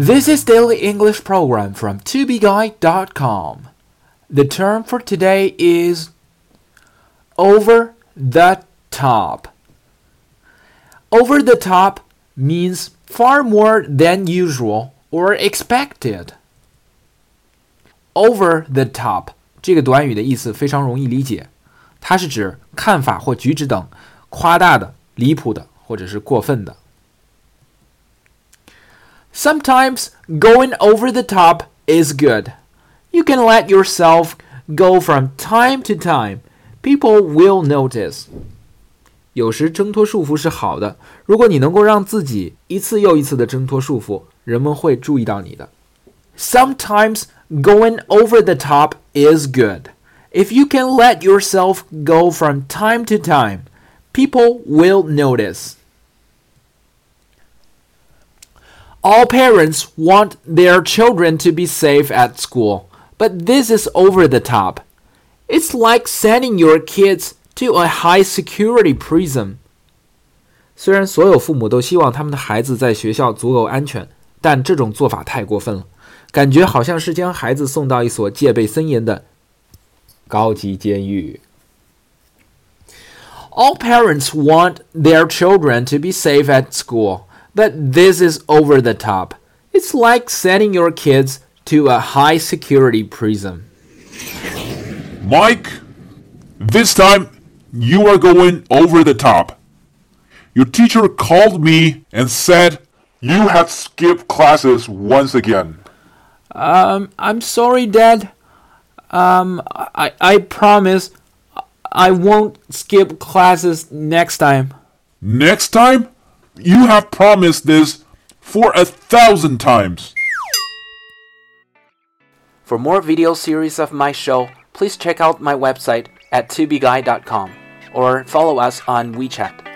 This is Daily English Program from tubeguy.com. The term for today is over the top. Over the top means far more than usual or expected. Over the top 这个短语的意思非常容易理解，它是指看法或举止等夸大的、离谱的或者是过分的。Sometimes going over the top is good. You can let yourself go from time to time. People will notice. 有时挣脱束缚是好的，如果你能够让自己一次又一次的挣脱束缚，人们会注意到你的。Sometimes going over the top is good. If you can let yourself go from time to time, people will notice.All parents want their children to be safe at school, but this is over the top. It's like sending your kids to a high-security prison. 虽然所有父母都希望他们的孩子在学校足够安全，但这种做法太过分了，感觉好像是将孩子送到一所戒备森严的高级监狱。All parents want their children to be safe at school.But this is over the top. It's like sending your kids to a high-security prison. Mike, this time you are going over the top. Your teacher called me and said you have skipped classes once again. I'm sorry, Dad. I promise I won't skip classes next time. Next time?You have promised this for 1,000 times. For more video series of my show, please check out my website at tubeguy.com or follow us on WeChat.